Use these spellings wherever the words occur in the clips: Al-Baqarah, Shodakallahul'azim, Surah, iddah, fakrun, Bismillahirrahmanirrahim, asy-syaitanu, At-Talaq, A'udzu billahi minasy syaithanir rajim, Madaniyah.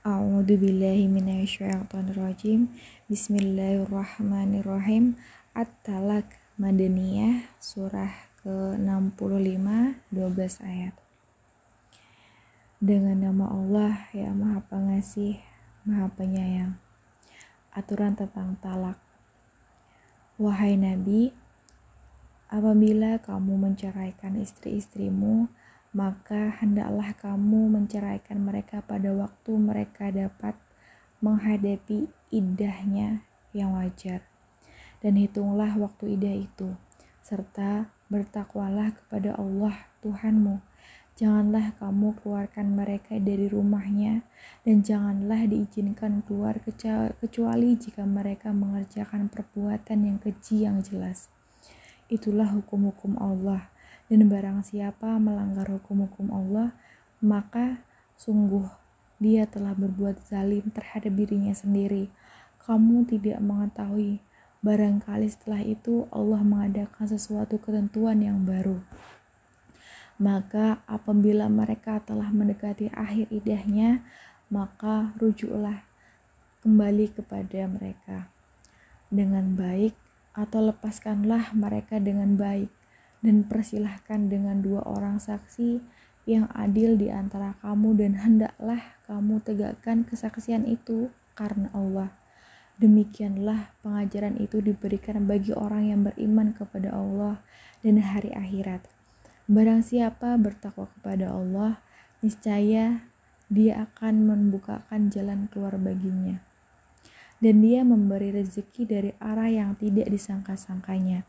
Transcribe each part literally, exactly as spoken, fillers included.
A'udzu billahi minasy syaithanir rajim. Bismillahirrahmanirrahim. At-Talaq, Madaniyah, surah ke enam puluh lima, dua belas ayat. Dengan nama Allah yang Maha Pengasih, Maha Penyayang. Aturan tentang talak. Wahai Nabi, apabila kamu menceraikan istri-istrimu, maka hendaklah kamu menceraikan mereka pada waktu mereka dapat menghadapi iddahnya yang wajar. Dan hitunglah waktu iddah itu, serta bertakwalah kepada Allah Tuhanmu. Janganlah kamu keluarkan mereka dari rumahnya, dan janganlah diizinkan keluar kecuali jika mereka mengerjakan perbuatan yang keji yang jelas. Itulah hukum-hukum Allah, dan barang siapa melanggar hukum-hukum Allah, maka sungguh dia telah berbuat zalim terhadap dirinya sendiri. Kamu tidak mengetahui, barangkali setelah itu Allah mengadakan sesuatu ketentuan yang baru. Maka apabila mereka telah mendekati akhir iddahnya, maka rujuklah kembali kepada mereka dengan baik, atau lepaskanlah mereka dengan baik, dan persilahkan dengan dua orang saksi yang adil di antara kamu, dan hendaklah kamu tegakkan kesaksian itu karena Allah. Demikianlah pengajaran itu diberikan bagi orang yang beriman kepada Allah dan hari akhirat. Barang siapa bertakwa kepada Allah, niscaya dia akan membukakan jalan keluar baginya. Dan dia memberi rezeki dari arah yang tidak disangka-sangkanya.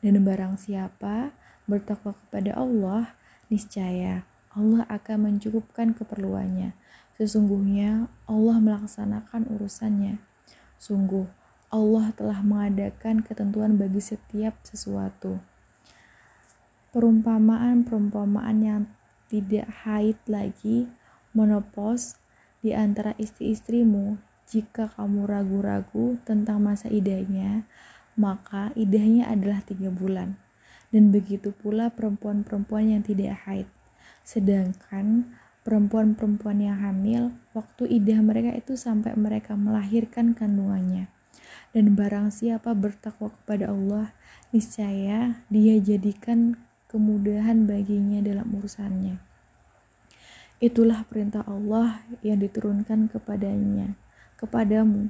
Dan barang siapa bertakwa kepada Allah, niscaya Allah akan mencukupkan keperluannya. Sesungguhnya Allah melaksanakan urusannya. Sungguh, Allah telah mengadakan ketentuan bagi setiap sesuatu. Perumpamaan-perumpamaan yang tidak haid lagi, menopause, di antara istri-istrimu. Jika kamu ragu-ragu tentang masa iddahnya, maka iddahnya adalah tiga bulan. Dan begitu pula perempuan-perempuan yang tidak haid. Sedangkan perempuan-perempuan yang hamil, waktu iddah mereka itu sampai mereka melahirkan kandungannya. Dan barang siapa bertakwa kepada Allah, niscaya dia jadikan kemudahan baginya dalam urusannya. Itulah perintah Allah yang diturunkan kepadanya, kepadamu.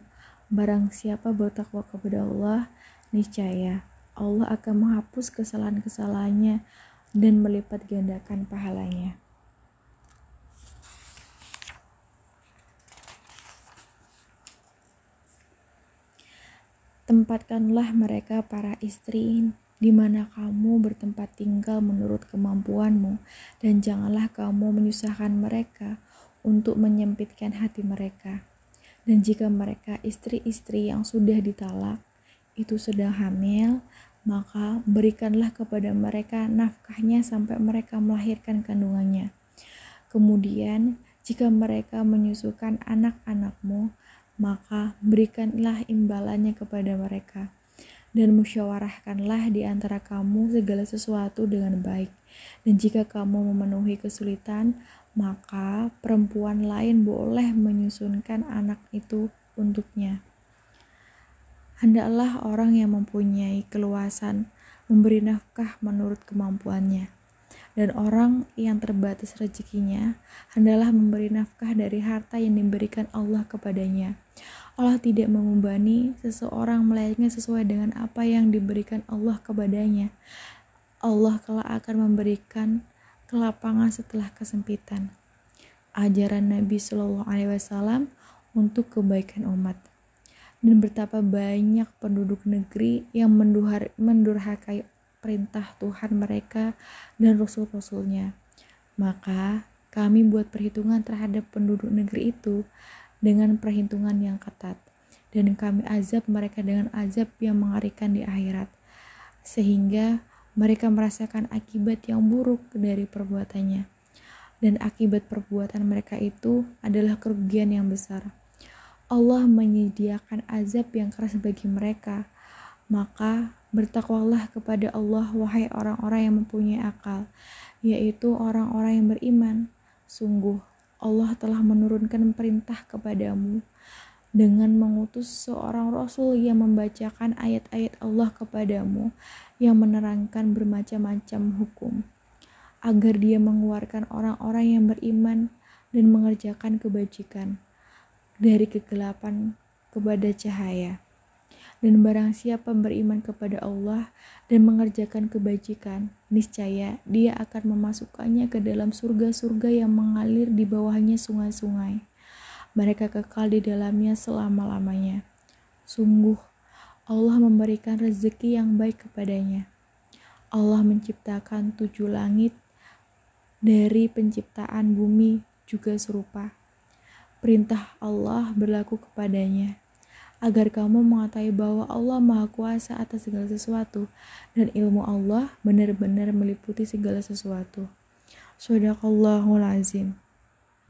Barang siapa bertakwa kepada Allah, niscaya Allah akan menghapus kesalahan-kesalahannya dan melipat gandakan pahalanya. Tempatkanlah mereka para istri di mana kamu bertempat tinggal menurut kemampuanmu, dan janganlah kamu menyusahkan mereka untuk menyempitkan hati mereka. Dan jika mereka istri-istri yang sudah ditalak itu sedang hamil, maka berikanlah kepada mereka nafkahnya sampai mereka melahirkan kandungannya. Kemudian, jika mereka menyusukan anak-anakmu, maka berikanlah imbalannya kepada mereka. Dan musyawarahkanlah di antara kamu segala sesuatu dengan baik. Dan jika kamu memenuhi kesulitan, maka perempuan lain boleh menyusunkan anak itu untuknya. Hendaklah orang yang mempunyai keluasan memberi nafkah menurut kemampuannya. Dan orang yang terbatas rezekinya, hendaklah memberi nafkah dari harta yang diberikan Allah kepadanya. Allah tidak membebani seseorang melainkan sesuai dengan apa yang diberikan Allah kepadanya. Allah kelak akan memberikan kelapangan setelah kesempitan. Ajaran Nabi shallallahu alaihi wasallam untuk kebaikan umat. Dan betapa banyak penduduk negeri yang mendurhakai perintah Tuhan mereka dan rasul-rasulnya. Maka kami buat perhitungan terhadap penduduk negeri itu dengan perhitungan yang ketat, dan kami azab mereka dengan azab yang mengerikan di akhirat, sehingga mereka merasakan akibat yang buruk dari perbuatannya. Dan akibat perbuatan mereka itu adalah kerugian yang besar. Allah menyediakan azab yang keras bagi mereka. Maka bertakwalah kepada Allah, wahai orang-orang yang mempunyai akal, yaitu orang-orang yang beriman. Sungguh Allah telah menurunkan perintah kepadamu dengan mengutus seorang Rasul yang membacakan ayat-ayat Allah kepadamu yang menerangkan bermacam-macam hukum, agar dia mengeluarkan orang-orang yang beriman dan mengerjakan kebajikan dari kegelapan kepada cahaya. Dan barang siapa beriman kepada Allah dan mengerjakan kebajikan, niscaya dia akan memasukkannya ke dalam surga-surga yang mengalir di bawahnya sungai-sungai. Mereka kekal di dalamnya selama-lamanya. Sungguh, Allah memberikan rezeki yang baik kepadanya. Allah menciptakan tujuh langit dari penciptaan bumi juga serupa. Perintah Allah berlaku kepadanya, agar kamu mengetahui bahwa Allah Maha Kuasa atas segala sesuatu, dan ilmu Allah benar-benar meliputi segala sesuatu. Shodakallahul'azim.